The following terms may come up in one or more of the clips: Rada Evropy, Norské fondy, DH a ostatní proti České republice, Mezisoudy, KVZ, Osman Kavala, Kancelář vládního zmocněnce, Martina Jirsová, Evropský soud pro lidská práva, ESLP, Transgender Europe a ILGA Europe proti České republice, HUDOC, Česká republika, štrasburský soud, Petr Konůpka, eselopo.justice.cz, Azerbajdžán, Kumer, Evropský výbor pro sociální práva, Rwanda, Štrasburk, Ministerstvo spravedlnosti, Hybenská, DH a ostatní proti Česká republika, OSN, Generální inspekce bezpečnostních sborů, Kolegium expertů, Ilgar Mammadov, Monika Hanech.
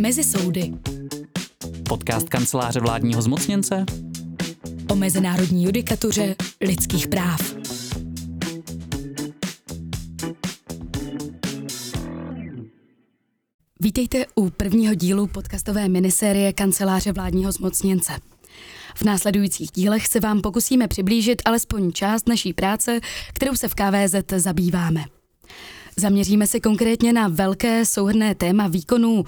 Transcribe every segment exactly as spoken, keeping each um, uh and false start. Mezisoudy. Podcast kanceláře vládního zmocněnce o mezinárodní judikatuře lidských práv. Vítejte u prvního dílu podcastové minisérie kanceláře vládního zmocněnce. V následujících dílech se vám pokusíme přiblížit alespoň část naší práce, kterou se v K V Z zabýváme. Zaměříme se konkrétně na velké souhrnné téma výkonu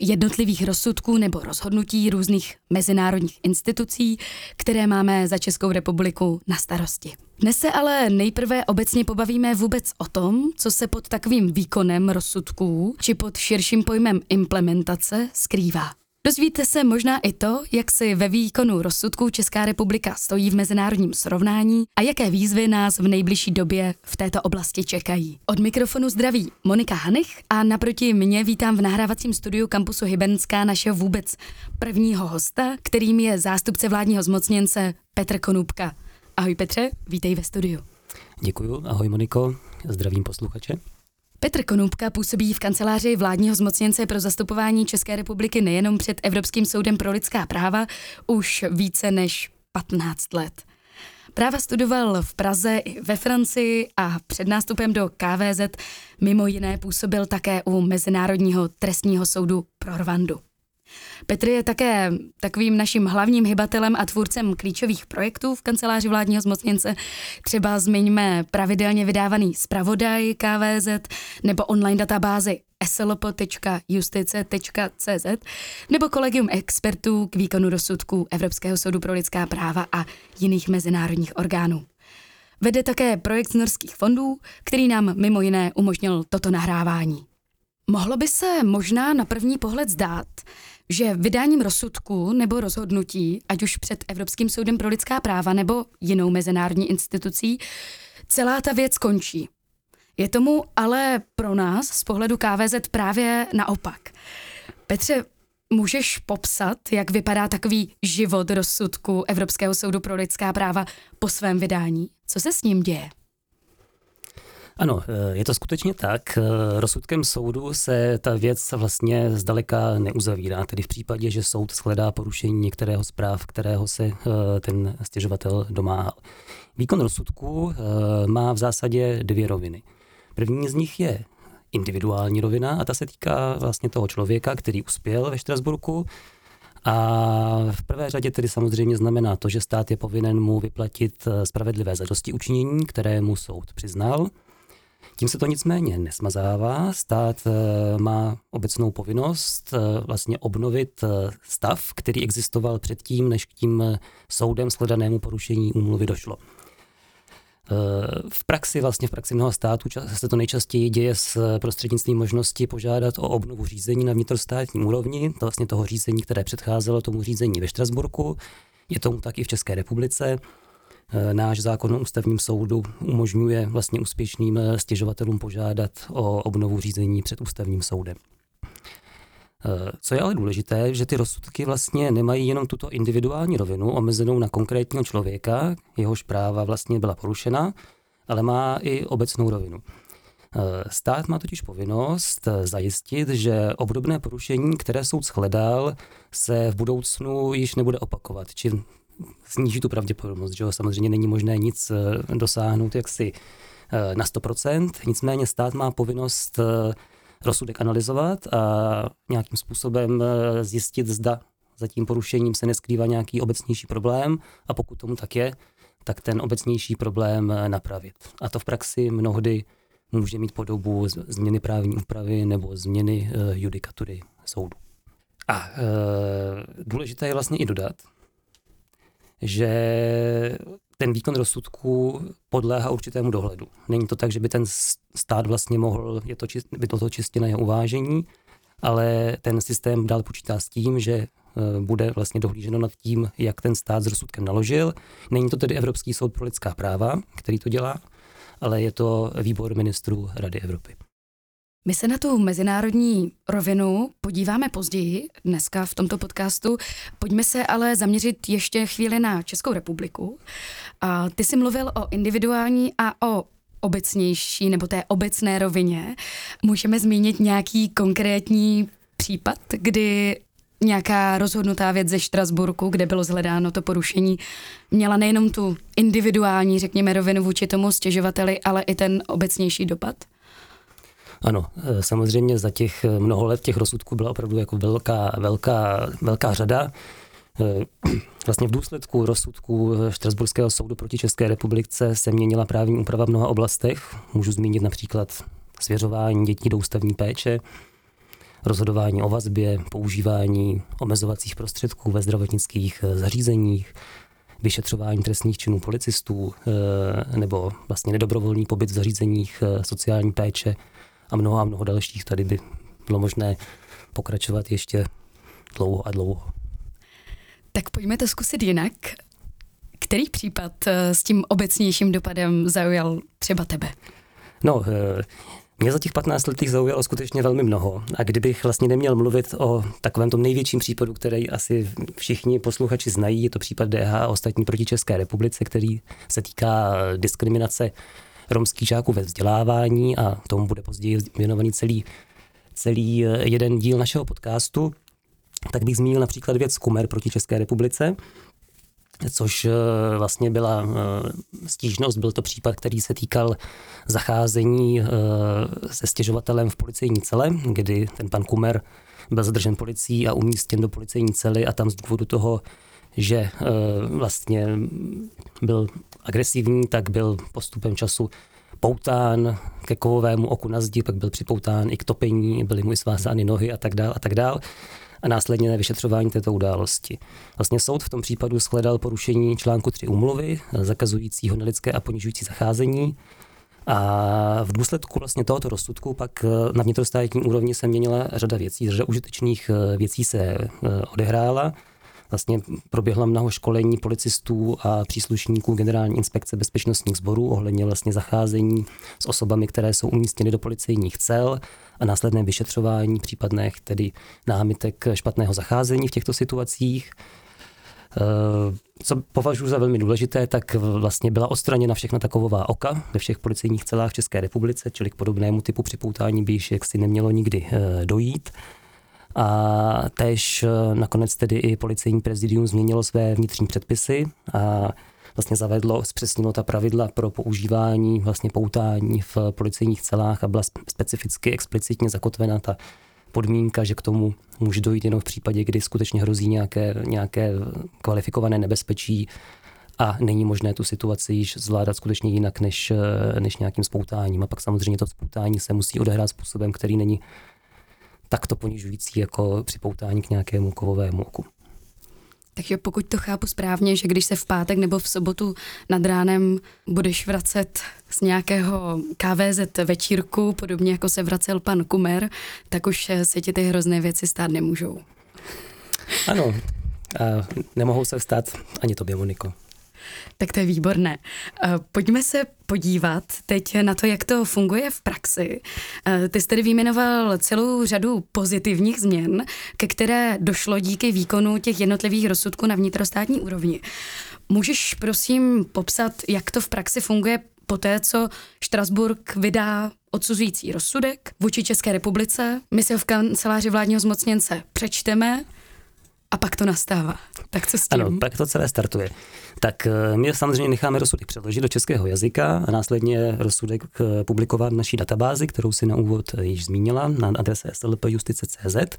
jednotlivých rozsudků nebo rozhodnutí různých mezinárodních institucí, které máme za Českou republiku na starosti. Dnes se ale nejprve obecně pobavíme vůbec o tom, co se pod takovým výkonem rozsudků či pod širším pojmem implementace skrývá. Dozvíte se možná i to, jak si ve výkonu rozsudků Česká republika stojí v mezinárodním srovnání a jaké výzvy nás v nejbližší době v této oblasti čekají. Od mikrofonu zdraví Monika Hanech a naproti mně vítám v nahrávacím studiu kampusu Hybenská našeho vůbec prvního hosta, kterým je zástupce vládního zmocněnce Petr Konůpka. Ahoj Petře, vítej ve studiu. Děkuju, ahoj Moniko, zdravím posluchače. Petr Konůpka působí v kanceláři vládního zmocněnce pro zastupování České republiky nejenom před Evropským soudem pro lidská práva už více než patnáct let. Práva studoval v Praze i ve Francii a před nástupem do K V Z mimo jiné působil také u Mezinárodního trestního soudu pro Rwandu. Petr je také takovým naším hlavním hybatelem a tvůrcem klíčových projektů v kanceláři vládního zmocněnce. Třeba zmiňme pravidelně vydávaný zpravodaj K V Z nebo online databázi e s l p tečka justice tečka c z nebo kolegium expertů k výkonu rozsudků Evropského soudu pro lidská práva a jiných mezinárodních orgánů. Vede také projekt z norských fondů, který nám mimo jiné umožnil toto nahrávání. Mohlo by se možná na první pohled zdát, že vydáním rozsudku nebo rozhodnutí, ať už před Evropským soudem pro lidská práva nebo jinou mezinárodní institucí, celá ta věc končí. Je tomu ale pro nás z pohledu K V Z právě naopak. Petře, můžeš popsat, jak vypadá takový život rozsudku Evropského soudu pro lidská práva po svém vydání? Co se s ním děje? Ano, je to skutečně tak. Rozsudkem soudu se ta věc vlastně zdaleka neuzavírá. Tedy v případě, že soud shledá porušení některého z práv, kterého se ten stěžovatel domáhal. Výkon rozsudku má v zásadě dvě roviny. První z nich je individuální rovina a ta se týká vlastně toho člověka, který uspěl ve Štrasburku. A v prvé řadě tedy samozřejmě znamená to, že stát je povinen mu vyplatit spravedlivé zadostiučinění, které mu soud přiznal. Tím se to nicméně nesmazává. Stát má obecnou povinnost vlastně obnovit stav, který existoval předtím, než k tím soudem shledanému porušení úmluvy došlo. V praxi, vlastně v praxi mnoha států se to nejčastěji děje s prostřednictvím možnosti požádat o obnovu řízení na vnitrostátní úrovni, to vlastně toho řízení, které předcházelo tomu řízení ve Štrasburku. Je tomu tak i v České republice. Náš zákon o ústavním soudu umožňuje vlastně úspěšným stěžovatelům požádat o obnovu řízení před ústavním soudem. Co je ale důležité, že ty rozsudky vlastně nemají jenom tuto individuální rovinu omezenou na konkrétního člověka, jehož práva vlastně byla porušena, ale má i obecnou rovinu. Stát má totiž povinnost zajistit, že obdobné porušení, které soud shledal, se v budoucnu již nebude opakovat, či sníží tu pravděpodobnost, že samozřejmě není možné nic dosáhnout jaksi na sto procent, nicméně stát má povinnost rozsudek analyzovat a nějakým způsobem zjistit, zda za tím porušením se neskrývá nějaký obecnější problém a pokud tomu tak je, tak ten obecnější problém napravit. A to v praxi mnohdy může mít podobu změny právní úpravy nebo změny judikatury soudu. A e, důležité je vlastně i dodat, že ten výkon rozsudků podléhá určitému dohledu. Není to tak, že by ten stát vlastně mohl, je to čist, by toto čistě na jeho uvážení, ale ten systém dál počítá s tím, že bude vlastně dohlíženo nad tím, jak ten stát s rozsudkem naložil. Není to tedy Evropský soud pro lidská práva, který to dělá, ale je to výbor ministrů Rady Evropy. My se na tu mezinárodní rovinu podíváme později, dneska v tomto podcastu. Pojďme se ale zaměřit ještě chvíli na Českou republiku. A ty jsi mluvil o individuální a o obecnější nebo té obecné rovině. Můžeme zmínit nějaký konkrétní případ, kdy nějaká rozhodnutá věc ze Štrasburku, kde bylo shledáno to porušení, měla nejenom tu individuální, řekněme, rovinu vůči tomu stěžovateli, ale i ten obecnější dopad? Ano, samozřejmě za těch mnoho let těch rozsudků byla opravdu jako velká, velká, velká řada. Vlastně v důsledku rozsudků Štrasburského soudu proti České republice se měnila právní úprava v mnoha oblastech. Můžu zmínit například svěřování dětí do ústavní péče, rozhodování o vazbě, používání omezovacích prostředků ve zdravotnických zařízeních, vyšetřování trestných činů policistů nebo vlastně nedobrovolný pobyt v zařízeních sociální péče a mnoho a mnoho dalších. Tady by bylo možné pokračovat ještě dlouho a dlouho. Tak pojďme to zkusit jinak. Který případ s tím obecnějším dopadem zaujal třeba tebe? No, mě za těch patnáct letých zaujalo skutečně velmi mnoho. A kdybych vlastně neměl mluvit o takovém tom největším případu, který asi všichni posluchači znají, je to případ D H a ostatní proti České republice, který se týká diskriminace romských žáků ve vzdělávání a tomu bude později věnovaný celý, celý jeden díl našeho podcastu. Tak bych zmínil například věc Kumer proti České republice, což vlastně byla stížnost, byl to případ, který se týkal zacházení se stěžovatelem v policejní cele, kdy ten pan Kumer byl zadržen policií a umístěn do policejní cely a tam z důvodu toho, že vlastně byl agresivní, tak byl postupem času poután ke kovovému oku na zdi, pak byl připoután i k topení, byly mu i svázány nohy a tak dál a tak dál. A následně vyšetřování této události. Vlastně soud v tom případu shledal porušení článku tři úmluvy, zakazujícího nelidské a ponižující zacházení. A v důsledku vlastně tohoto rozsudku pak na vnitrostátní úrovni se měnila řada věcí, řada užitečných věcí se odehrála. Vlastně proběhla mnoho školení policistů a příslušníků Generální inspekce bezpečnostních sborů ohledně vlastně zacházení s osobami, které jsou umístěny do policejních cel a následné vyšetřování případných tedy námitek špatného zacházení v těchto situacích. Co považuji za velmi důležité, tak vlastně byla odstraněna všechna takovová oka ve všech policejních celách v České republice, čili k podobnému typu připoutání by již jaksi nemělo nikdy dojít. A též nakonec tedy i policejní prezidium změnilo své vnitřní předpisy a vlastně zavedlo, zpřesnilo ta pravidla pro používání vlastně poutání v policejních celách a byla specificky explicitně zakotvena ta podmínka, že k tomu může dojít jenom v případě, kdy skutečně hrozí nějaké, nějaké kvalifikované nebezpečí a není možné tu situaci již zvládat skutečně jinak než, než nějakým spoutáním. A pak samozřejmě to spoutání se musí odehrát způsobem, který není takto ponižující jako připoutání k nějakému kovovému oku. Takže pokud to chápu správně, že když se v pátek nebo v sobotu nad ránem budeš vracet z nějakého K V Z večírku, podobně jako se vracel pan Kumer, tak už se ti ty hrozné věci stát nemůžou. Ano, a nemohou se stát ani tobě, Moniko. Tak to je výborné. Pojďme se podívat teď na to, jak to funguje v praxi. Ty jsi tedy vyjmenoval celou řadu pozitivních změn, ke které došlo díky výkonu těch jednotlivých rozsudků na vnitrostátní úrovni. Můžeš prosím popsat, jak to v praxi funguje poté, co Štrasburk vydá odsuzující rozsudek vůči České republice? My se ho v kanceláři vládního zmocněnce přečteme. A pak to nastává. Tak co s tím? Ano, pak to celé startuje. Tak my samozřejmě necháme rozsudek přeložit do českého jazyka a následně rozsudek publikovat v naší databázi, kterou si na úvod již zmínila, na adrese e s l p tečka justice tečka c z.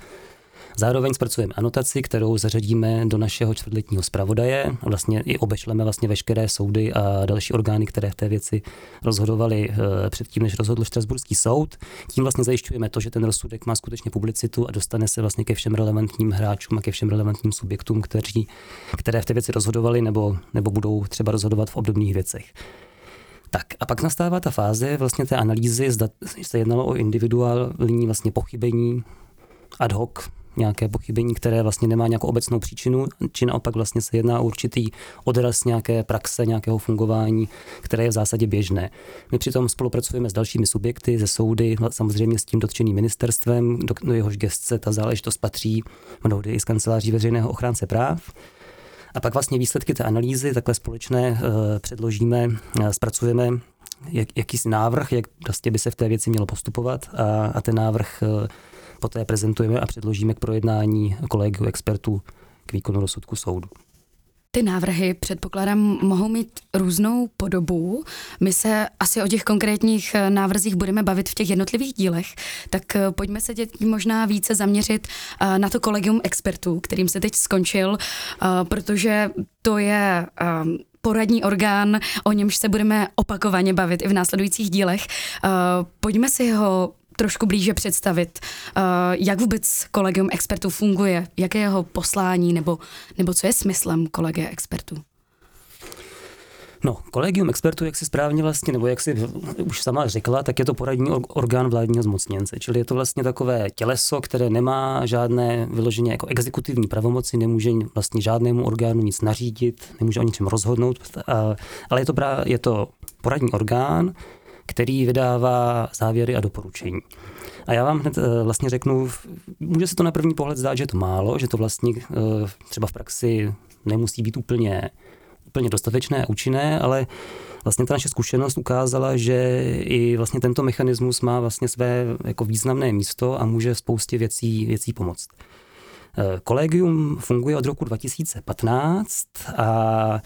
Zároveň zpracujeme anotaci, kterou zařadíme do našeho čtvrtletního zpravodaje. Vlastně i obešleme vlastně veškeré soudy a další orgány, které v té věci rozhodovaly předtím, než rozhodl Štrasburský soud. Tím vlastně zajišťujeme to, že ten rozsudek má skutečně publicitu a dostane se vlastně ke všem relevantním hráčům a ke všem relevantním subjektům, kteří, které v té věci rozhodovali nebo, nebo budou třeba rozhodovat v obdobných věcech. Tak a pak nastává ta fáze vlastně té analýzy, zda se jednalo o individuální vlastně pochybení ad hoc, nějaké pochybení, které vlastně nemá nějakou obecnou příčinu, či naopak vlastně se jedná o určitý odraz nějaké praxe, nějakého fungování, které je v zásadě běžné. My přitom spolupracujeme s dalšími subjekty, se soudy, samozřejmě s tím dotčeným ministerstvem, do jehož gesce ta záležitost patří, mnohdy i z kanceláří veřejného ochránce práv. A pak vlastně výsledky té analýzy takhle společné předložíme, zpracujeme jak, jakýsi návrh, jak vlastně by se v té věci mělo postupovat a, a ten návrh poté prezentujeme a předložíme k projednání kolegiu expertů k výkonu rozsudku soudu. Ty návrhy, předpokládám, mohou mít různou podobu. My se asi o těch konkrétních návrzích budeme bavit v těch jednotlivých dílech, tak pojďme se teď možná více zaměřit na to kolegium expertů, kterým se teď skončil, protože to je poradní orgán, o němž se budeme opakovaně bavit i v následujících dílech. Pojďme si ho trošku blíže představit, jak vůbec kolegium expertů funguje, jaké je jeho poslání nebo, nebo co je smyslem kolegia expertů? No, kolegium expertů, jak si správně vlastně, nebo jak si už sama řekla, tak je to poradní orgán vládního zmocněnce. Čili je to vlastně takové těleso, které nemá žádné vyloženě jako exekutivní pravomoci, nemůže vlastně žádnému orgánu nic nařídit, nemůže o ničem rozhodnout, ale je to, právě, je to poradní orgán, který vydává závěry a doporučení. A já vám hned vlastně řeknu, může se to na první pohled zdát, že je to málo, že to vlastně třeba v praxi nemusí být úplně, úplně dostatečné a účinné, ale vlastně ta naše zkušenost ukázala, že i vlastně tento mechanismus má vlastně své jako významné místo a může spoustě věcí, věcí pomoct. Kolegium funguje od roku dva tisíce patnáct a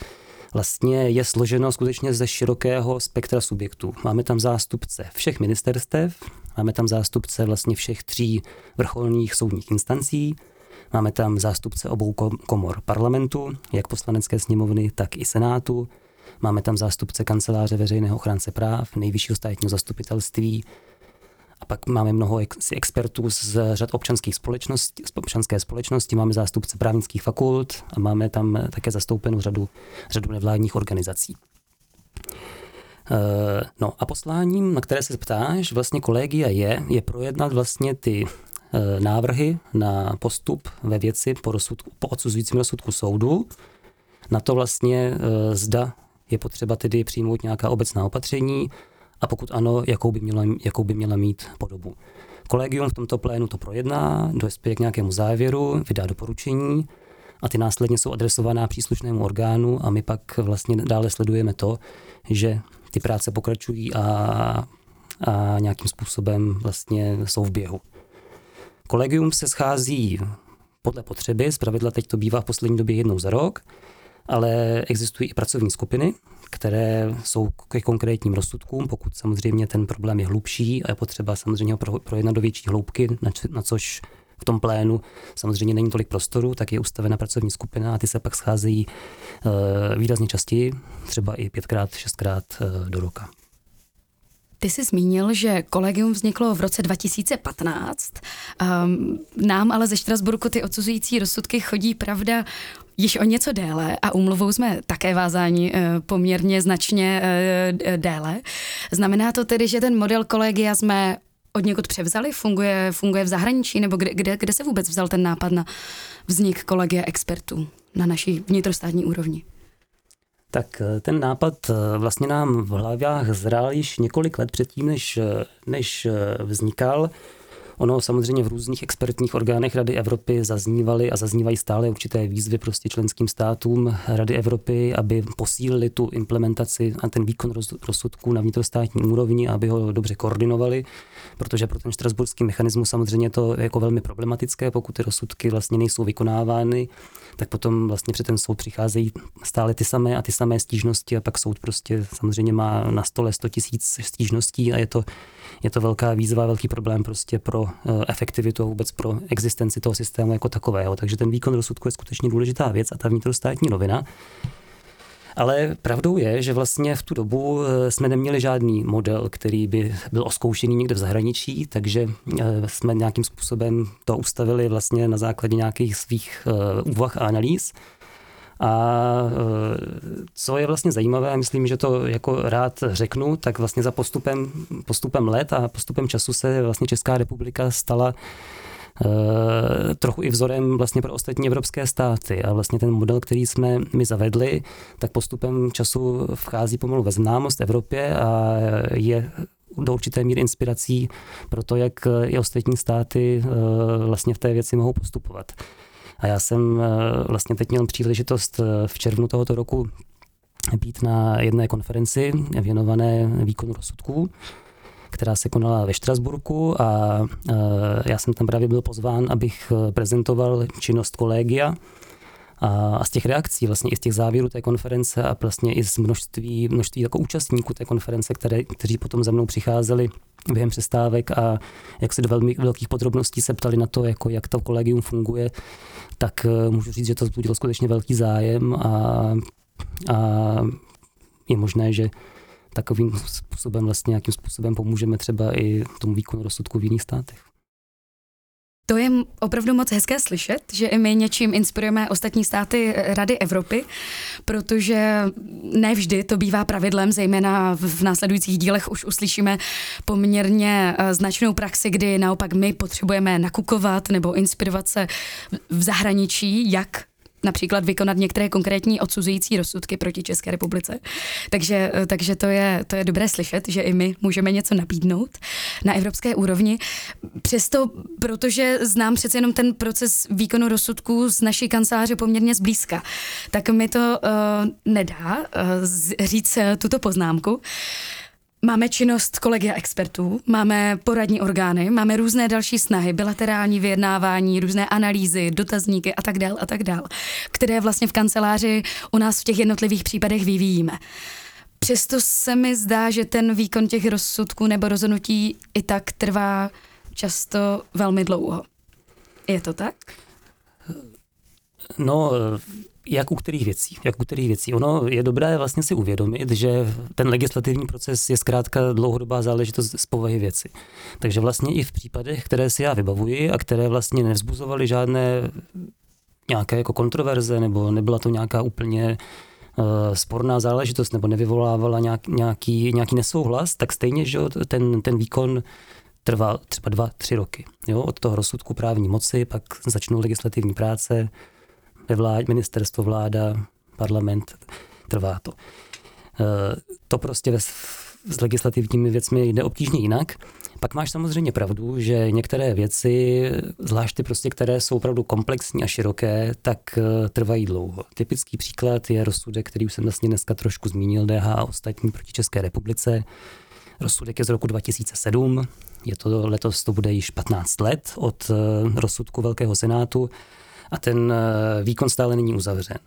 vlastně je složeno skutečně ze širokého spektra subjektů. Máme tam zástupce všech ministerstev, máme tam zástupce vlastně všech tří vrcholných soudních instancí, máme tam zástupce obou komor parlamentu, jak poslanecké sněmovny, tak i senátu, máme tam zástupce kanceláře veřejného ochránce práv, nejvyššího státního zastupitelství a pak máme mnoho ex- expertů z řad občanských společností, z občanské společnosti, máme zástupce právnických fakult a máme tam také zastoupenou řadu, řadu nevládních organizací. E, no a posláním, na které se ptáš, vlastně kolegia je, je projednat vlastně ty e, návrhy na postup ve věci po, rozsudku, po odsuzujícím rozsudku soudu, na to vlastně e, zda je potřeba tedy přijmout nějaká obecná opatření, a pokud ano, jakou by měla, jakou by měla mít podobu. Kolegium v tomto plénu to projedná, dospěje k nějakému závěru, vydá doporučení a ty následně jsou adresovaná příslušnému orgánu a my pak vlastně dále sledujeme to, že ty práce pokračují a, a nějakým způsobem vlastně jsou v běhu. Kolegium se schází podle potřeby, zpravidla teď to bývá v poslední době jednou za rok, ale existují i pracovní skupiny, které jsou ke konkrétním rozsudkům, pokud samozřejmě ten problém je hlubší a je potřeba samozřejmě ho projednat do větší hloubky, na což v tom plénu samozřejmě není tolik prostoru, tak je ustavena pracovní skupina a ty se pak scházejí výrazně častěji, třeba i pětkrát, šestkrát do roka. Ty jsi zmínil, že kolegium vzniklo v roce dva tisíce patnáct. Um, nám ale ze Štrasburku ty odsuzující rozsudky chodí, pravda, již o něco déle a úmluvou jsme také vázáni e, poměrně značně e, déle. Znamená to tedy, že ten model kolegia jsme od někud převzali? Funguje, funguje v zahraničí? Nebo kde, kde, kde se vůbec vzal ten nápad na vznik kolegia expertů na naší vnitrostátní úrovni? Tak ten nápad vlastně nám v hlavách zrál již několik let předtím, než, než vznikal. Ono samozřejmě v různých expertních orgánech Rady Evropy zaznívaly a zaznívají stále určité výzvy prostě členským státům Rady Evropy, aby posílili tu implementaci a ten výkon rozsudků na vnitrostátní úrovni, aby ho dobře koordinovali, protože pro ten štrasburský mechanismus samozřejmě to je jako velmi problematické, pokud ty rozsudky vlastně nejsou vykonávány, tak potom vlastně před ten soud přicházejí stále ty samé a ty samé stížnosti a pak soud prostě samozřejmě má na stole sto tisíc stížností a je to, je to velká výzva, velký problém prostě pro efektivitu a vůbec pro existenci toho systému jako takového. Takže ten výkon rozsudku je skutečně důležitá věc a ta vnitrostátní rovina. Ale pravdou je, že vlastně v tu dobu jsme neměli žádný model, který by byl oskoušený někde v zahraničí, takže jsme nějakým způsobem to ustavili vlastně na základě nějakých svých úvah a analýz. A co je vlastně zajímavé, myslím, že to jako rád řeknu, tak vlastně za postupem, postupem let a postupem času se vlastně Česká republika stala trochu i vzorem vlastně pro ostatní evropské státy a vlastně ten model, který jsme my zavedli, tak postupem času vchází pomalu ve známost Evropě a je do určité míry inspirací pro to, jak i ostatní státy vlastně v té věci mohou postupovat. A já jsem vlastně teď měl příležitost v červnu tohoto roku být na jedné konferenci věnované výkonu rozsudků, která se konala ve Štrasburku a já jsem tam právě byl pozván, abych prezentoval činnost kolegia. A z těch reakcí, vlastně i z těch závěrů té konference a vlastně i z množství, množství jako účastníků té konference, které, kteří potom za mnou přicházeli během přestávek a jak se do velmi velkých podrobností se ptali na to, jako jak to kolegium funguje, tak můžu říct, že to vzbudilo skutečně velký zájem a, a je možné, že takovým způsobem vlastně nějakým způsobem pomůžeme třeba i tomu výkonu rozsudku v jiných státech. To je opravdu moc hezké slyšet, že i my něčím inspirujeme ostatní státy Rady Evropy, protože ne vždy to bývá pravidlem, zejména v následujících dílech už uslyšíme poměrně značnou praxi, kdy naopak my potřebujeme nakukovat nebo inspirovat se v zahraničí, jak například vykonat některé konkrétní odsuzující rozsudky proti České republice. Takže, takže to je, to je dobré slyšet, že i my můžeme něco nabídnout na evropské úrovni. Přesto, protože znám přece jenom ten proces výkonu rozsudků z naší kanceláře poměrně zblízka, tak mi to uh, nedá uh, říct tuto poznámku. Máme činnost kolegia expertů, máme poradní orgány, máme různé další snahy, bilaterální vyjednávání, různé analýzy, dotazníky a tak dál a tak dál, které vlastně v kanceláři u nás v těch jednotlivých případech vyvíjíme. Přesto se mi zdá, že ten výkon těch rozsudků nebo rozhodnutí i tak trvá často velmi dlouho. Je to tak? No... Jak u kterých věcí? Jak u kterých věcí? Ono je dobré vlastně si uvědomit, že ten legislativní proces je zkrátka dlouhodobá záležitost z povahy věci. Takže vlastně i v případech, které si já vybavuji a které vlastně nevzbuzovaly žádné nějaké jako kontroverze nebo nebyla to nějaká úplně uh, sporná záležitost nebo nevyvolávala nějak, nějaký, nějaký nesouhlas, tak stejně, že ten, ten výkon trval třeba dva, tři roky. Jo? Od toho rozsudku právní moci, pak začnou legislativní práce, Vlád, ministerstvo, vláda, parlament, trvá to. E, to prostě ve, s legislativními věcmi jde obtížně jinak. Pak máš samozřejmě pravdu, že některé věci, zvlášť ty prostě, které jsou opravdu komplexní a široké, tak e, trvají dlouho. Typický příklad je rozsudek, který už jsem vlastně dneska trošku zmínil, D H a ostatní proti České republice. Rozsudek je z roku dva tisíce sedm, je to, letos to bude již patnáct let od e, rozsudku Velkého senátu, a ten výkon stále není uzavřen.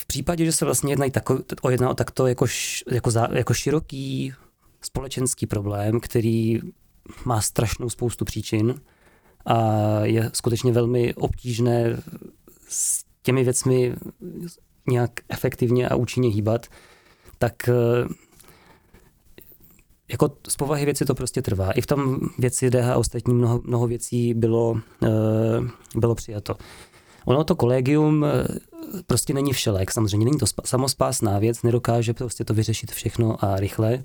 V případě, že se vlastně jedná, tako, jedná o takto jako, jako, za, jako široký společenský problém, který má strašnou spoustu příčin a je skutečně velmi obtížné s těmi věcmi nějak efektivně a účinně hýbat, tak jako z povahy věci to prostě trvá. I v tom věci D H a ostatní mnoho, mnoho věcí bylo, bylo přijato. Ono to kolegium prostě není všelek, samozřejmě není to samospásná věc, nedokáže prostě to vyřešit všechno a rychle,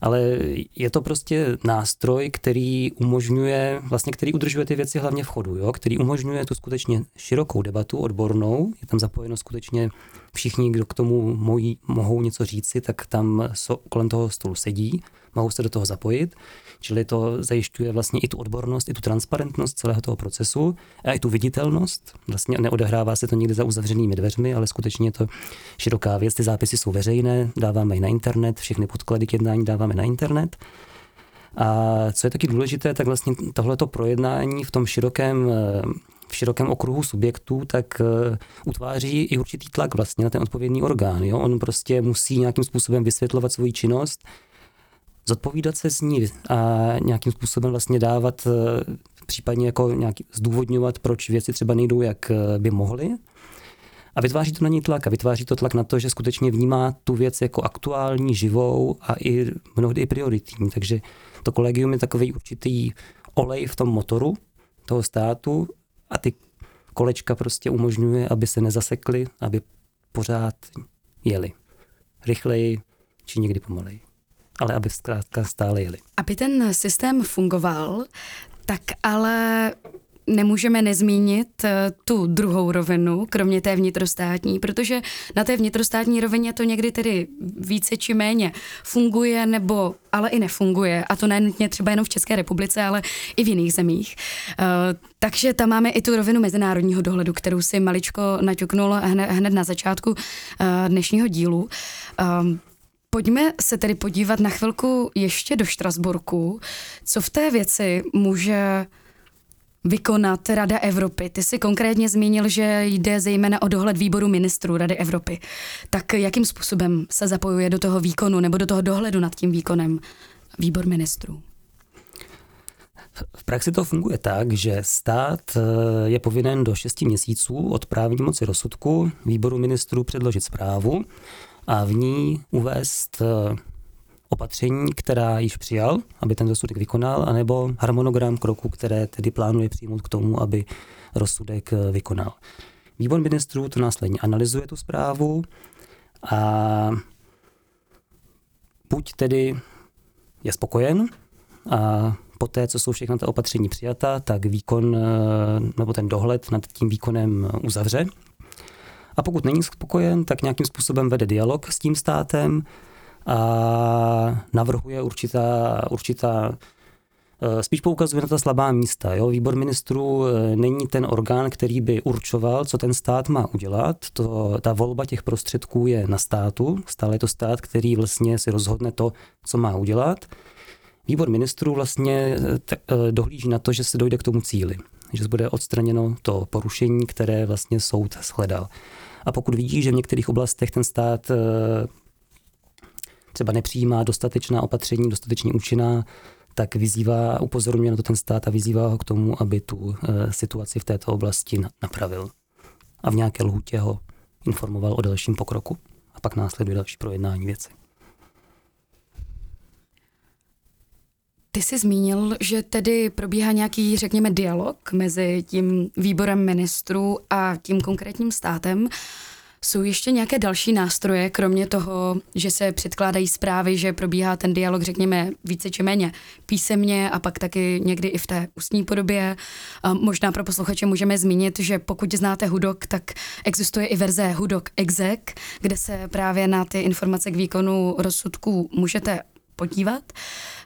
ale je to prostě nástroj, který umožňuje, vlastně který udržuje ty věci hlavně v chodu, jo? Který umožňuje tu skutečně širokou debatu, odbornou, je tam zapojeno skutečně všichni, kdo k tomu mojí, mohou něco říci, tak tam so, kolem toho stolu sedí, mohou se do toho zapojit, čili to zajišťuje vlastně i tu odbornost, i tu transparentnost celého toho procesu a i tu viditelnost, vlastně neodehrává se to nikde za uzavřenými dveřmi, ale skutečně je to široká věc, ty zápisy jsou veřejné, dáváme je na internet, všechny podklady k jednání dáváme na internet. A co je taky důležité, tak vlastně tohleto projednání v tom širokém, v širokém okruhu subjektů, tak utváří i určitý tlak vlastně na ten odpovědný orgán. Jo? On prostě musí nějakým způsobem vysvětlovat svoji činnost, zodpovídat se s ní a nějakým způsobem vlastně dávat, případně jako nějak zdůvodňovat, proč věci třeba nejdou, jak by mohly. A vytváří to na něj tlak a vytváří to tlak na to, že skutečně vnímá tu věc jako aktuální, živou a i mnohdy i prioritní. Takže to kolegium je takový určitý olej v tom motoru toho státu a ty kolečka prostě umožňuje, aby se nezasekly, aby pořád jeli. Rychleji či někdy pomaleji. Ale aby zkrátka stále jeli. Aby ten systém fungoval, tak ale... nemůžeme nezmínit tu druhou rovinu, kromě té vnitrostátní, protože na té vnitrostátní rovině to někdy tedy více či méně funguje, nebo ale i nefunguje. A to nenutně třeba jenom v České republice, ale i v jiných zemích. Takže tam máme i tu rovinu mezinárodního dohledu, kterou si maličko naťuknul hned na začátku dnešního dílu. Pojďme se tedy podívat na chvilku ještě do Štrasburku. Co v té věci může vykonat Rada Evropy? Ty jsi konkrétně zmínil, že jde zejména o dohled výboru ministrů Rady Evropy. Tak jakým způsobem se zapojuje do toho výkonu nebo do toho dohledu nad tím výkonem výbor ministrů? V praxi to funguje tak, že stát je povinen do šesti měsíců od právní moci rozsudku výboru ministrů předložit zprávu a v ní uvést opatření, která již přijal, aby ten rozsudek vykonal, anebo harmonogram kroků, které tedy plánuje přijmout k tomu, aby rozsudek vykonal. Výbor ministrů to následně analyzuje tu zprávu a buď tedy je spokojen a poté, co jsou všechna ta opatření přijata, tak výkon nebo ten dohled nad tím výkonem uzavře. A pokud není spokojen, tak nějakým způsobem vede dialog s tím státem a navrhuje určitá, určitá spíš poukazuje na ta slabá místa. Jo? Výbor ministrů není ten orgán, který by určoval, co ten stát má udělat. To, ta volba těch prostředků je na státu. Stále je to stát, který vlastně si rozhodne to, co má udělat. Výbor ministrů vlastně dohlíží na to, že se dojde k tomu cíli, že bude odstraněno to porušení, které vlastně soud shledal. A pokud vidí, že v některých oblastech ten stát třeba nepřijímá dostatečná opatření, dostatečně účinná, tak vyzývá, upozorňuje na to ten stát a vyzývá ho k tomu, aby tu situaci v této oblasti napravil. A v nějaké lhůtě ho informoval o dalším pokroku. A pak následuje další projednání věci. Ty jsi zmínil, že tedy probíhá nějaký, řekněme, dialog mezi tím výborem ministrů a tím konkrétním státem. Jsou ještě nějaké další nástroje, kromě toho, že se předkládají zprávy, že probíhá ten dialog, řekněme, více či méně písemně a pak taky někdy i v té ústní podobě. A možná pro posluchače můžeme zmínit, že pokud znáte HUDOC, tak existuje i verze HUDOC exec, kde se právě na ty informace k výkonu rozsudků můžete podívat,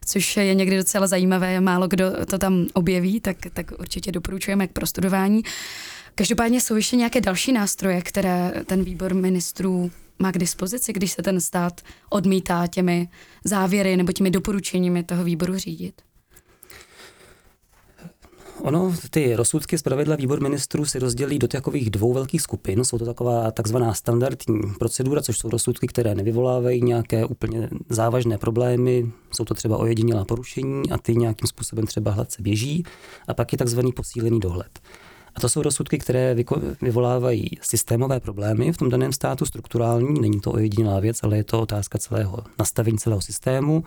což je někdy docela zajímavé, málo kdo to tam objeví, tak, tak určitě doporučujeme k prostudování. Každopádně jsou ještě nějaké další nástroje, které ten výbor ministrů má k dispozici, když se ten stát odmítá těmi závěry nebo těmi doporučeními toho výboru řídit? Ono, ty rozsudky zpravidla výbor ministrů si rozdělí do takových dvou velkých skupin. Jsou to taková takzvaná standardní procedura, což jsou rozsudky, které nevyvolávají nějaké úplně závažné problémy. Jsou to třeba ojedinělá porušení a ty nějakým způsobem třeba hladce běží. A pak je takzvaný posílený dohled. A to jsou rozsudky, které vyvolávají systémové problémy v tom daném státu, strukturální, není to ojedinělá věc, ale je to otázka celého nastavení celého systému.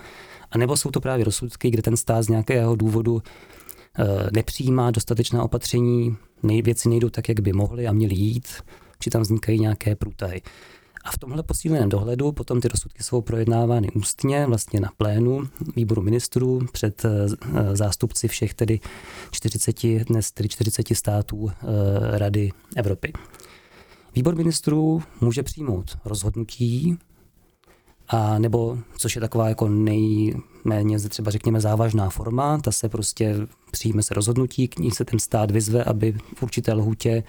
A nebo jsou to právě rozsudky, kde ten stát z nějakého důvodu nepřijímá dostatečná opatření, věci nejdou tak, jak by mohly a měly jít, či tam vznikají nějaké průtahy. A v tomhle posíleném dohledu potom ty rozsudky jsou projednávány ústně, vlastně na plénu výboru ministrů před zástupci všech tedy čtyřiceti, dnes tedy čtyřiceti států Rady Evropy. Výbor ministrů může přijmout rozhodnutí, a nebo, což je taková jako nejméně třeba řekněme závažná forma, ta se prostě přijme se rozhodnutí, k ní se ten stát vyzve, aby v určité lhůtě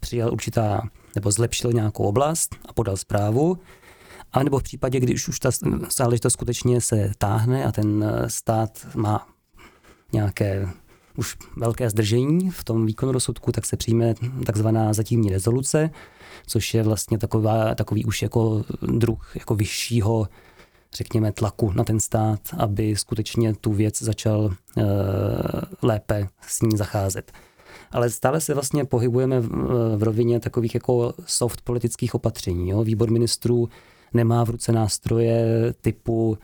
přijal určitá, nebo zlepšil nějakou oblast a podal zprávu. A nebo v případě, když už ta záležitost skutečně se táhne a ten stát má nějaké už velké zdržení v tom výkonu rozsudku, tak se přijme takzvaná zatímní rezoluce, což je vlastně taková, takový už jako druh jako vyššího, řekněme, tlaku na ten stát, aby skutečně tu věc začal e, lépe s ní zacházet. Ale stále se vlastně pohybujeme v, v rovině takových jako soft politických opatření. Jo? Výbor ministrů nemá v ruce nástroje typu,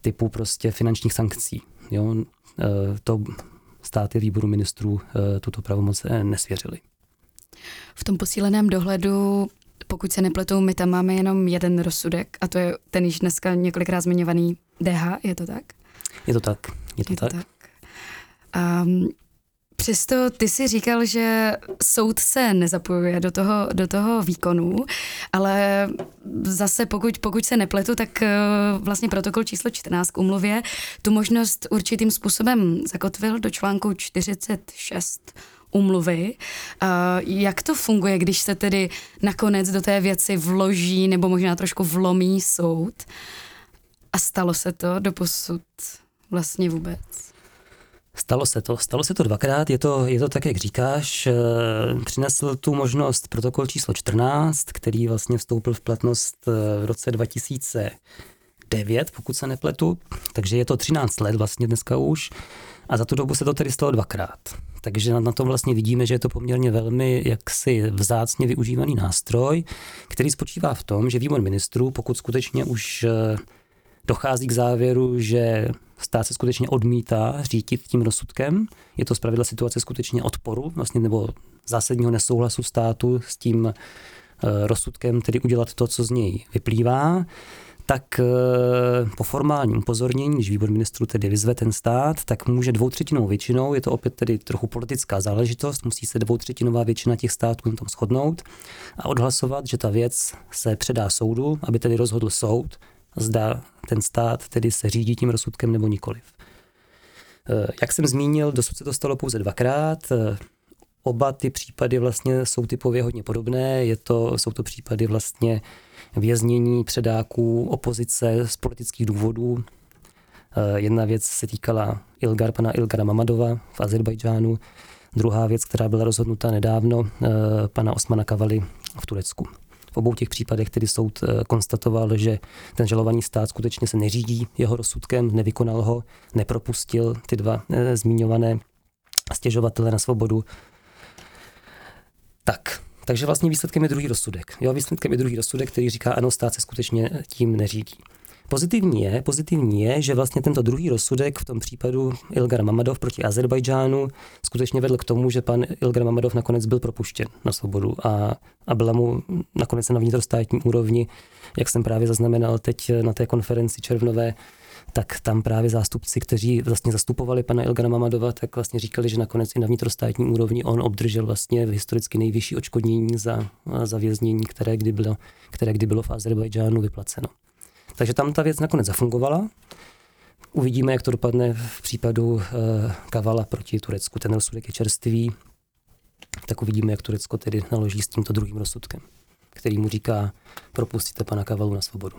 typu prostě finančních sankcí. Jo? E, to státy výboru ministrů e, tuto pravomoc e, nesvěřili. V tom posíleném dohledu, pokud se nepletou, my tam máme jenom jeden rozsudek a to je ten již dneska několikrát zmiňovaný D H, je to tak? Je to tak. Je to je tak. tak. Um, Přesto ty jsi říkal, že soud se nezapojuje do toho, do toho výkonu, ale zase pokud, pokud se nepletu, tak vlastně protokol číslo čtrnáct k úmluvě tu možnost určitým způsobem zakotvil do článku čtyřicet šest úmluvy. Jak to funguje, když se tedy nakonec do té věci vloží nebo možná trošku vlomí soud A stalo se to doposud vlastně vůbec? Stalo se to. Stalo se to dvakrát. Je to, je to tak, jak říkáš. Přinesl tu možnost protokol číslo čtrnáct, který vlastně vstoupil v platnost v roce dva tisíce devět, pokud se nepletu. Takže je to třináct let vlastně dneska už. A za tu dobu se to tedy stalo dvakrát. Takže na tom vlastně vidíme, že je to poměrně velmi jaksi vzácně využívaný nástroj, který spočívá v tom, že výbor ministrů, pokud skutečně už dochází k závěru, že stát se skutečně odmítá řídit tím rozsudkem, je to zpravidla situace skutečně odporu, vlastně nebo zásadního nesouhlasu státu s tím rozsudkem, tedy udělat to, co z něj vyplývá, tak po formálním upozornění, když výbor ministrů tedy vyzve ten stát, tak může dvoutřetinovou většinou, je to opět tedy trochu politická záležitost, musí se dvoutřetinová většina těch států na tom shodnout a odhlasovat, že ta věc se předá soudu, aby tedy rozhodl soud, zda ten stát tedy se řídí tím rozsudkem nebo nikoliv. Jak jsem zmínil, dosud se to stalo pouze dvakrát. Oba ty případy vlastně jsou typově hodně podobné, je to, jsou to případy vlastně věznění předáků opozice z politických důvodů. Jedna věc se týkala Ilgar, pana Ilgara Mammadova v Azerbajdžánu, druhá věc, která byla rozhodnuta nedávno, pana Osmana Kavaly v Turecku. V obou těch případech tedy soud konstatoval, že ten žalovaný stát skutečně se neřídí jeho rozsudkem, nevykonal ho, nepropustil ty dva zmiňované stěžovatele na svobodu. Tak, takže vlastně výsledkem je druhý rozsudek. Jo, výsledkem je druhý rozsudek, který říká, ano, stát se skutečně tím neřídí. Pozitivní je, pozitivní je, že vlastně tento druhý rozsudek v tom případu Ilgar Mammadov proti Azerbajdžánu skutečně vedl k tomu, že pan Ilgar Mammadov nakonec byl propuštěn na svobodu a, a byla mu nakonec na vnitrostátní úrovni, jak jsem právě zaznamenal teď na té konferenci červnové, tak tam právě zástupci, kteří vlastně zastupovali pana Ilgara Mammadova, tak vlastně říkali, že nakonec i na vnitrostátní úrovni on obdržel vlastně historicky nejvyšší odškodnění za, za věznění, které kdy bylo, které kdy bylo v Azerbajdžánu vyplaceno. Takže tam ta věc nakonec zafungovala. Uvidíme, jak to dopadne v případu Kavala proti Turecku. Ten rozsudek je čerstvý, tak uvidíme, jak Turecko tedy naloží s tímto druhým rozsudkem, který mu říká, propustíte pana Kavalu na svobodu.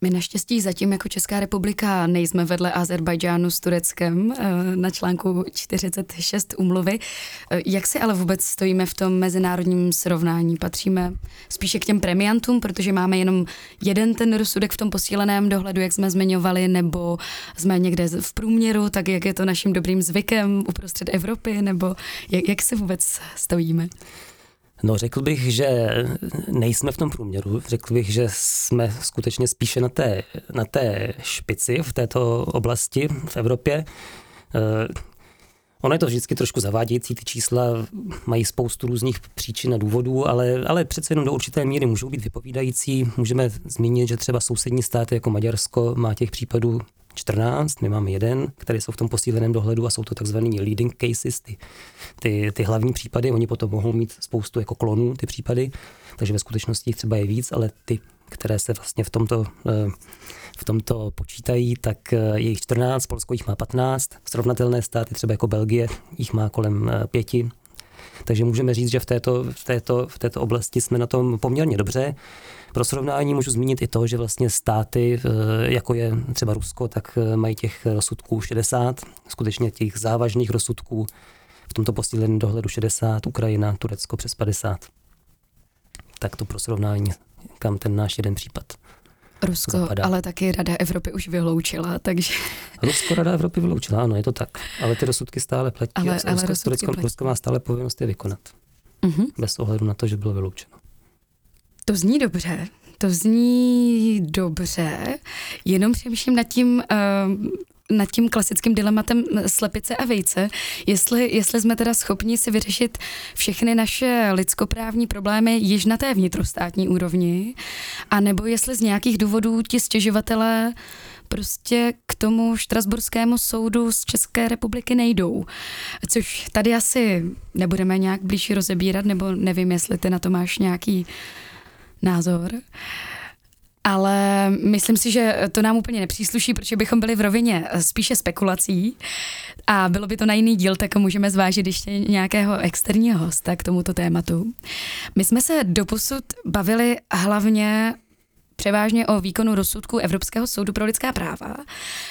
My naštěstí zatím jako Česká republika nejsme vedle Azerbajdžánu s Tureckem na článku čtyřicet šest úmluvy. Jak si ale vůbec stojíme v tom mezinárodním srovnání? Patříme spíše k těm premiantům, protože máme jenom jeden ten rozsudek v tom posíleném dohledu, jak jsme zmiňovali, nebo jsme někde v průměru, tak jak je to naším dobrým zvykem uprostřed Evropy, nebo jak, jak si vůbec stojíme? No, řekl bych, že nejsme v tom průměru, řekl bych, že jsme skutečně spíše na té, na té špici v této oblasti v Evropě. Ono je to vždycky trošku zavádějící, ty čísla mají spoustu různých příčin a důvodů, ale, ale přece jenom do určité míry můžou být vypovídající. Můžeme zmínit, že třeba sousední státy jako Maďarsko má těch případů čtrnáct, my máme jeden, které jsou v tom posíleném dohledu a jsou to takzvaný leading cases, ty, ty, ty hlavní případy, oni potom mohou mít spoustu jako klonů, ty případy, takže ve skutečnosti třeba je víc, ale ty, které se vlastně v tomto, v tomto počítají, tak je jich čtrnáct, Polsko jich má patnáct, srovnatelné státy třeba jako Belgie jich má kolem pěti, takže můžeme říct, že v této, v této, v této oblasti jsme na tom poměrně dobře. Pro srovnání můžu zmínit i to, že vlastně státy, jako je třeba Rusko, tak mají těch rozsudků šedesát, skutečně těch závažných rozsudků v tomto posíleném dohledu šedesát, Ukrajina, Turecko přes padesát. Tak to pro srovnání, kam ten náš jeden případ Rusko zapadá. Ale taky Rada Evropy už vyloučila, takže... Rusko Rada Evropy vyloučila, ano, je to tak. Ale ty rozsudky stále platí. Ale, ale Rusko, Turecko, Rusko má stále povinnost je vykonat. Uh-huh. Bez ohledu na to, že bylo vyloučeno. To zní dobře, to zní dobře, jenom přemýšlím nad tím, uh, nad tím klasickým dilematem slepice a vejce, jestli, jestli jsme teda schopni si vyřešit všechny naše lidskoprávní problémy již na té vnitrostátní úrovni, anebo jestli z nějakých důvodů ti stěžovatelé prostě k tomu štrasburskému soudu z České republiky nejdou. Což tady asi nebudeme nějak blíž rozebírat, nebo nevím, jestli ty na to máš nějaký názor, ale myslím si, že to nám úplně nepřísluší, protože bychom byli v rovině spíše spekulací a bylo by to na jiný díl, tak můžeme zvážit ještě nějakého externího hosta k tomuto tématu. My jsme se doposud bavili hlavně převážně o výkonu rozsudku Evropského soudu pro lidská práva.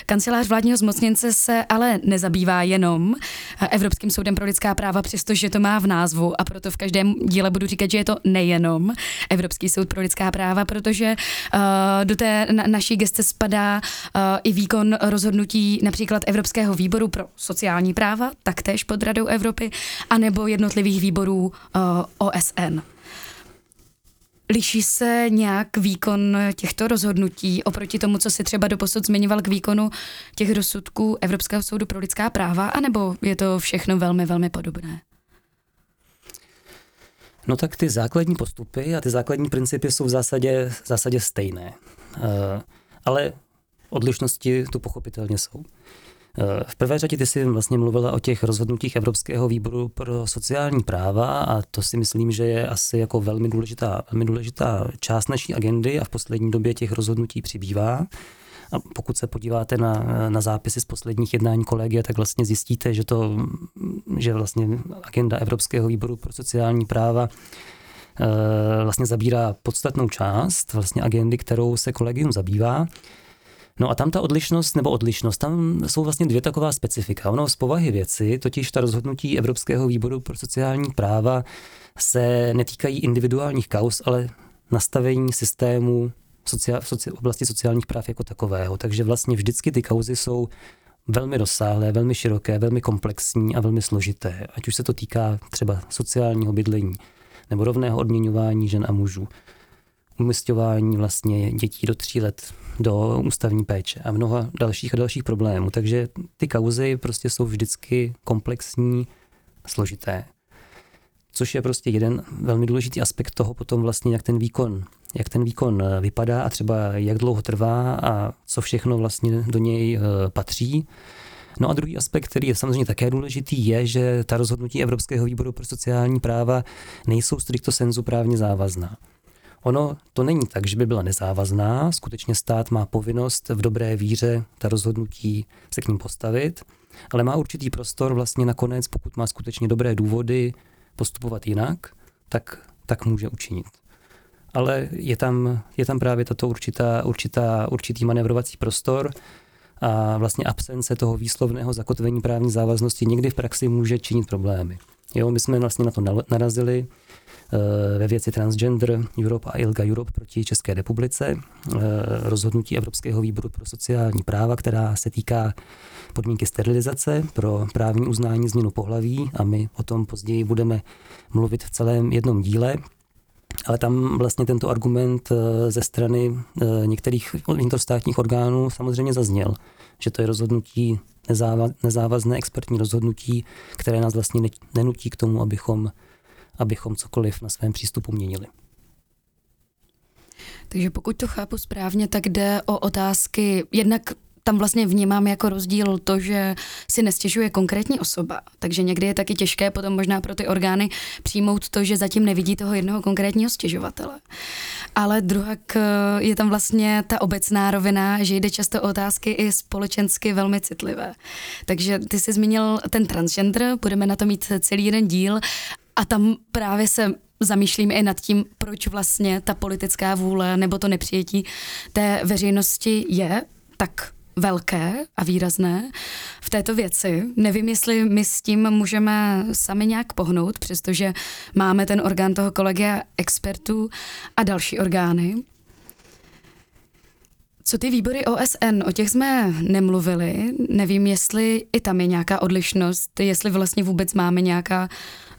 Kancelář vládního zmocněnce se ale nezabývá jenom Evropským soudem pro lidská práva, přestože to má v názvu, a proto v každém díle budu říkat, že je to nejenom Evropský soud pro lidská práva, protože uh, do té na- naší gesce spadá uh, i výkon rozhodnutí například Evropského výboru pro sociální práva, taktéž pod Radou Evropy, anebo jednotlivých výborů uh, O S N. Liší se nějak výkon těchto rozhodnutí oproti tomu, co se třeba doposud zmiňoval k výkonu těch rozsudků Evropského soudu pro lidská práva, anebo je to všechno velmi, velmi podobné? No tak ty základní postupy a ty základní principy jsou v zásadě, v zásadě stejné. Ale odlišnosti tu pochopitelně jsou. V prvé řadě ty jsi vlastně mluvila o těch rozhodnutích Evropského výboru pro sociální práva a to si myslím, že je asi jako velmi důležitá, velmi důležitá část naší agendy a v poslední době těch rozhodnutí přibývá. A pokud se podíváte na, na zápisy z posledních jednání kolegia, tak vlastně zjistíte, že, to, že vlastně agenda Evropského výboru pro sociální práva vlastně zabírá podstatnou část vlastně agendy, kterou se kolegium zabývá. No a tam ta odlišnost, nebo odlišnost, tam jsou vlastně dvě taková specifika. Ono z povahy věci, totiž ta rozhodnutí Evropského výboru pro sociální práva se netýkají individuálních kauz, ale nastavení systému sociál, soci, oblasti sociálních práv jako takového. Takže vlastně vždycky ty kauzy jsou velmi rozsáhlé, velmi široké, velmi komplexní a velmi složité. Ať už se to týká třeba sociálního bydlení nebo rovného odměňování žen a mužů, umísťování vlastně dětí do tří let do ústavní péče a mnoha dalších a dalších problémů. Takže ty kauzy prostě jsou vždycky komplexní, složité. Což je prostě jeden velmi důležitý aspekt toho potom vlastně, jak ten výkon, jak ten výkon vypadá a třeba jak dlouho trvá a co všechno vlastně do něj patří. No a druhý aspekt, který je samozřejmě také důležitý, je, že ta rozhodnutí Evropského výboru pro sociální práva nejsou stricto sensu právně závazná. Ono to není tak, že by byla nezávazná, skutečně stát má povinnost v dobré víře ta rozhodnutí se k ním postavit, ale má určitý prostor vlastně nakonec, pokud má skutečně dobré důvody postupovat jinak, tak, tak může učinit. Ale je tam, je tam právě tato určitá, určitá, určitý manévrovací prostor a vlastně absence toho výslovného zakotvení právní závaznosti někdy v praxi může činit problémy. Jo, my jsme vlastně na to narazili ve věci Transgender Europe a I L G A Europe proti České republice, rozhodnutí Evropského výboru pro sociální práva, která se týká podmínky sterilizace pro právní uznání změnu pohlaví a my o tom později budeme mluvit v celém jednom díle. Ale tam vlastně tento argument ze strany některých vnitrostátních orgánů samozřejmě zazněl, že to je rozhodnutí nezávazné expertní rozhodnutí, které nás vlastně nenutí k tomu, abychom abychom cokoliv na svém přístupu měnili. Takže pokud to chápu správně, tak jde o otázky, jednak tam vlastně vnímám jako rozdíl to, že si nestěžuje konkrétní osoba, takže někdy je taky těžké potom možná pro ty orgány přijmout to, že zatím nevidí toho jednoho konkrétního stěžovatele. Ale druhak je tam vlastně ta obecná rovina, že jde často o otázky i společensky velmi citlivé. Takže ty jsi zmínil ten transgender, budeme na to mít celý jeden díl, a tam právě se zamýšlíme i nad tím, proč vlastně ta politická vůle nebo to nepřijetí té veřejnosti je tak velké a výrazné v této věci. Nevím, jestli my s tím můžeme sami nějak pohnout, přestože máme ten orgán toho kolegia expertů a další orgány. Co ty výbory O S N, o těch jsme nemluvili, nevím, jestli i tam je nějaká odlišnost, jestli vlastně vůbec máme nějaká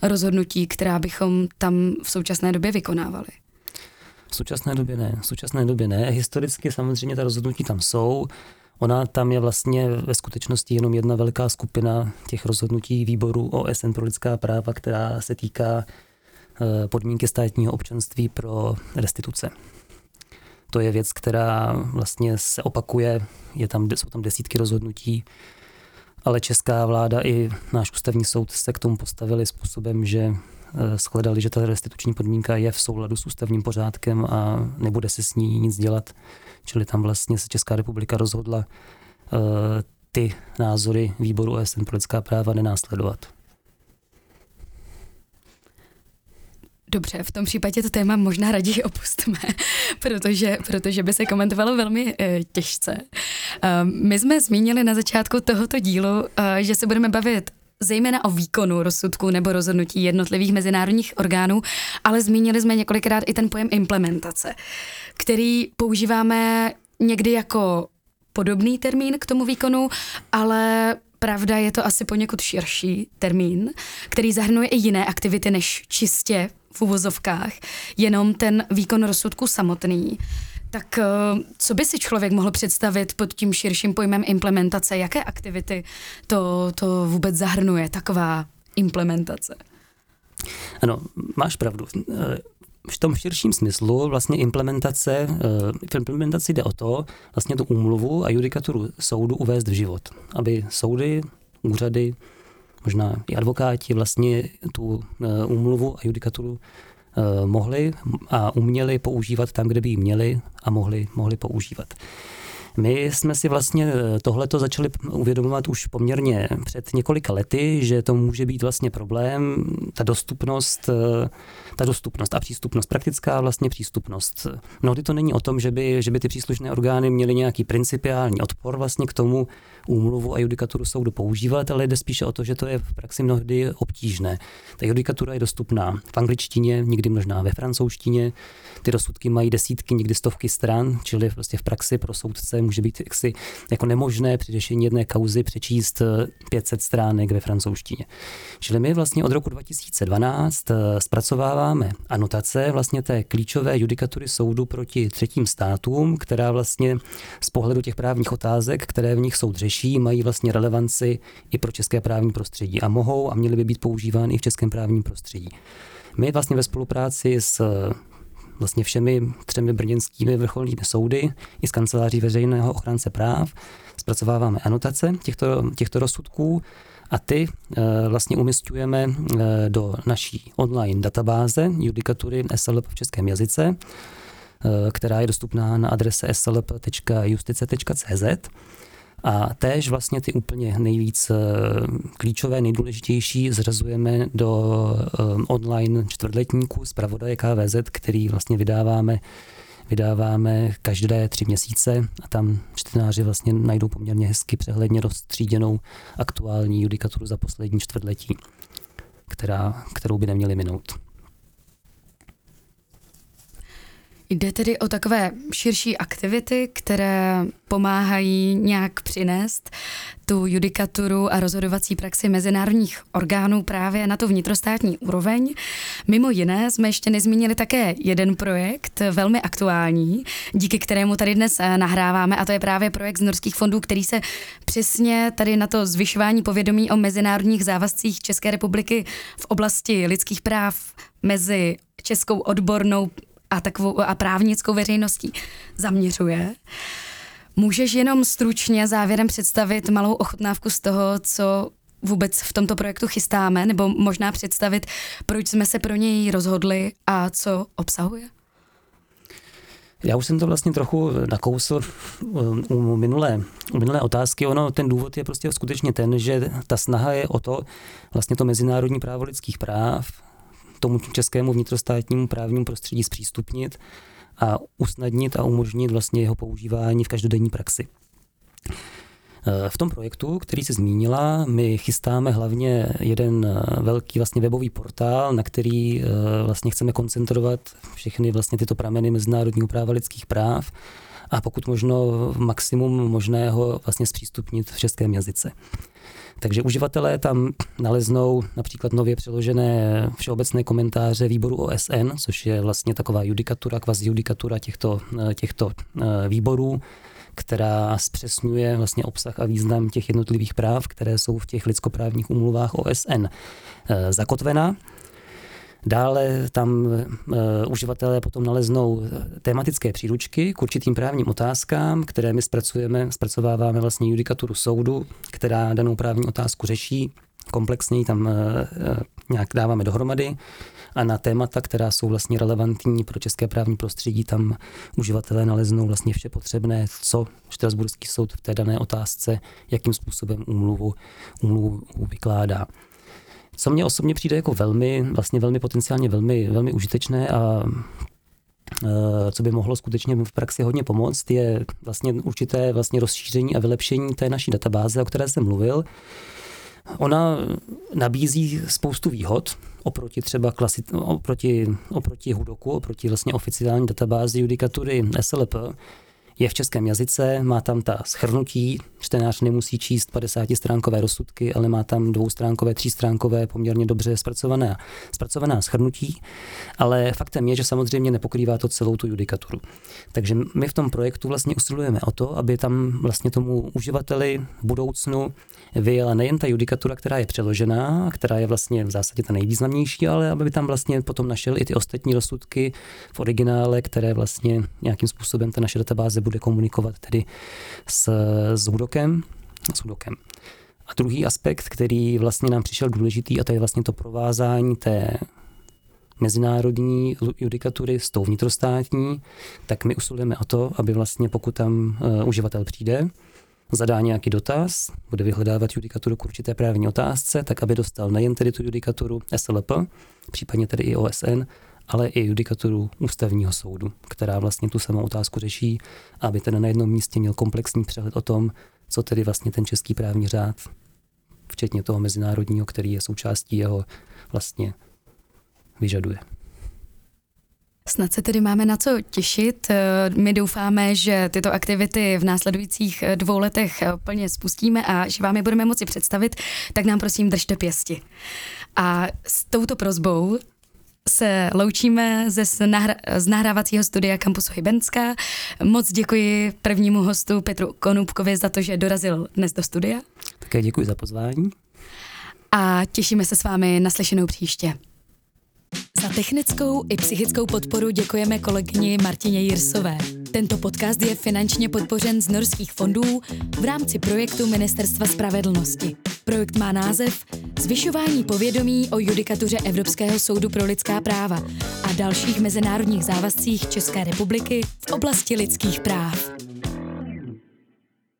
rozhodnutí, která bychom tam v současné době vykonávali. V současné době ne, v současné době ne. Historicky samozřejmě ta rozhodnutí tam jsou. Ona tam je vlastně ve skutečnosti jenom jedna velká skupina těch rozhodnutí výboru O S N pro lidská práva, která se týká podmínky státního občanství pro restituce. To je věc, která vlastně se opakuje, je tam, jsou tam desítky rozhodnutí, ale česká vláda i náš ústavní soud se k tomu postavili způsobem, že shledali, že ta restituční podmínka je v souladu s ústavním pořádkem a nebude se s ní nic dělat. Čili tam vlastně se Česká republika rozhodla ty názory výboru O S N pro lidská práva nenásledovat. Dobře, v tom případě to téma možná raději opustíme, protože, protože by se komentovalo velmi e, těžce. E, my jsme zmínili na začátku tohoto dílu, e, že se budeme bavit zejména o výkonu rozsudku nebo rozhodnutí jednotlivých mezinárodních orgánů, ale zmínili jsme několikrát i ten pojem implementace, který používáme někdy jako podobný termín k tomu výkonu, ale pravda je to asi poněkud širší termín, který zahrnuje i jiné aktivity než čistě v uvozovkách, jenom ten výkon rozsudku samotný. Tak co by si člověk mohl představit pod tím širším pojmem implementace? Jaké aktivity to, to vůbec zahrnuje, taková implementace? Ano, máš pravdu. V tom širším smyslu vlastně implementace, v implementaci jde o to, vlastně tu úmluvu a judikaturu soudu uvést v život, aby soudy, úřady, možná i advokáti vlastně tu úmluvu a judikaturu mohli a uměli používat tam, kde by ji měli a mohli, mohli používat. My jsme si vlastně tohleto začali uvědomovat už poměrně před několika lety, že to může být vlastně problém, ta dostupnost, ta dostupnost a přístupnost, praktická vlastně přístupnost. Mnohdy to není o tom, že by, že by ty příslušné orgány měly nějaký principiální odpor vlastně k tomu úmluvu a judikaturu soudu používat, ale jde spíše o to, že to je v praxi mnohdy obtížné. Ta judikatura je dostupná v angličtině, někdy možná ve francouzštině, ty rozsudky mají desítky, někdy stovky stran, čili prostě v praxi pro soudce může být jaksi jako nemožné při řešení jedné kauzy přečíst pět set stránek ve francouzštině. Čili my vlastně od roku dva tisíce dvanáct zpracováváme anotace vlastně té klíčové judikatury soudu proti třetím státům, která vlastně z pohledu těch právních otázek, které v nich soud řeší, mají vlastně relevanci i pro české právní prostředí a mohou a měly by být používány i v českém právním prostředí. My vlastně ve spolupráci s vlastně všemi třemi brněnskými vrcholními soudy i z kanceláří veřejného ochránce práv zpracováváme anotace těchto, těchto rozsudků a ty e, vlastně umisťujeme e, do naší online databáze judikatury E S L P v českém jazyce, e, která je dostupná na adrese e s l p tečka justice tečka c z. A též vlastně ty úplně nejvíc klíčové, nejdůležitější zřazujeme do online čtvrtletníku zpravodaje K V Z, který vlastně vydáváme, vydáváme každé tři měsíce a tam čtenáři vlastně najdou poměrně hezky přehledně rozstříděnou aktuální judikaturu za poslední čtvrtletí, která, kterou by neměli minout. Jde tedy o takové širší aktivity, které pomáhají nějak přinést tu judikaturu a rozhodovací praxi mezinárodních orgánů právě na tu vnitrostátní úroveň. Mimo jiné jsme ještě nezmínili také jeden projekt, velmi aktuální, díky kterému tady dnes nahráváme, a to je právě projekt z norských fondů, který se přesně tady na to zvyšování povědomí o mezinárodních závazcích České republiky v oblasti lidských práv mezi českou odbornou a takovou a právnickou veřejností zaměřuje. Můžeš jenom stručně závěrem představit malou ochutnávku z toho, co vůbec v tomto projektu chystáme, nebo možná představit, proč jsme se pro něj rozhodli a co obsahuje? Já už jsem to vlastně trochu nakousl u minulé, u minulé otázky. Ono, ten důvod je prostě skutečně ten, že ta snaha je o to, vlastně to mezinárodní právo lidských práv tomu českému vnitrostátnímu právnímu prostředí zpřístupnit a usnadnit a umožnit vlastně jeho používání v každodenní praxi. V tom projektu, který jsi zmínila, my chystáme hlavně jeden velký vlastně webový portál, na který vlastně chceme koncentrovat všechny vlastně tyto prameny mezinárodního práva lidských práv a pokud možno maximum možného vlastně zpřístupnit v českém jazyce. Takže uživatelé tam naleznou například nově přeložené všeobecné komentáře výboru O S N, což je vlastně taková judikatura, kvazi judikatura těchto, těchto výborů, která zpřesňuje vlastně obsah a význam těch jednotlivých práv, které jsou v těch lidskoprávních úmluvách O S N zakotvena. Dále tam e, uživatelé potom naleznou tematické příručky k určitým právním otázkám, které my zpracujeme, zpracováváme vlastně judikaturu soudu, která danou právní otázku řeší. Komplexně tam e, nějak dáváme dohromady a na témata, která jsou vlastně relevantní pro české právní prostředí, tam uživatelé naleznou vlastně vše potřebné, co Štrasburský soud v té dané otázce, jakým způsobem úmluvu, úmluvu vykládá. co mně osobně přijde jako velmi, vlastně velmi potenciálně velmi, velmi užitečné a co by mohlo skutečně v praxi hodně pomoct, je vlastně určité vlastně rozšíření a vylepšení té naší databáze, o které jsem mluvil. Ona nabízí spoustu výhod oproti třeba klasi- oproti, oproti HUDOCu, oproti vlastně oficiální databázi judikatury S L P. Je v českém jazyce, má tam ta shrnutí, čtenář nemusí číst padesáti stránkové rozsudky, ale má tam dvoustránkové, třístránkové, poměrně dobře zpracované, zpracovaná shrnutí, ale faktem je, že samozřejmě nepokrývá to celou tu judikaturu. Takže my v tom projektu vlastně usilujeme o to, aby tam vlastně tomu uživateli v budoucnu vyjela nejen ta judikatura, která je přeložená, která je vlastně v zásadě ta nejvýznamnější, ale aby tam vlastně potom našel i ty ostatní rozsudky v originále, které vlastně nějakým způsobem ta naše databáze bude komunikovat tedy s, s HUDOCem, s HUDOCem. A druhý aspekt, který vlastně nám přišel důležitý, a to je vlastně to provázání té mezinárodní judikatury s tou vnitrostátní, tak my usilujeme o to, aby vlastně pokud tam uh, uživatel přijde, zadá nějaký dotaz, bude vyhledávat judikaturu k určité právní otázce, tak aby dostal nejen tedy tu judikaturu S L P, případně tedy i O S N, ale i judikaturu ústavního soudu, která vlastně tu samou otázku řeší, aby ten na jednom místě měl komplexní přehled o tom, co tedy vlastně ten český právní řád, včetně toho mezinárodního, který je součástí jeho, vlastně vyžaduje. Snad se tedy máme na co těšit. My doufáme, že tyto aktivity v následujících dvou letech plně spustíme a že vám je budeme moci představit, tak nám prosím držte pěsti. A s touto prozbou se loučíme ze nahra- z nahrávacího studia Kampusu Hybenska. Moc děkuji prvnímu hostu Petru Konůpkovi za to, že dorazil dnes do studia. Také děkuji za pozvání. A těšíme se s vámi na slyšenou příště. Za technickou i psychickou podporu děkujeme kolegyni Martině Jirsové. Tento podcast je finančně podpořen z norských fondů v rámci projektu Ministerstva spravedlnosti. Projekt má název Zvyšování povědomí o judikatuře Evropského soudu pro lidská práva a dalších mezinárodních závazcích České republiky v oblasti lidských práv.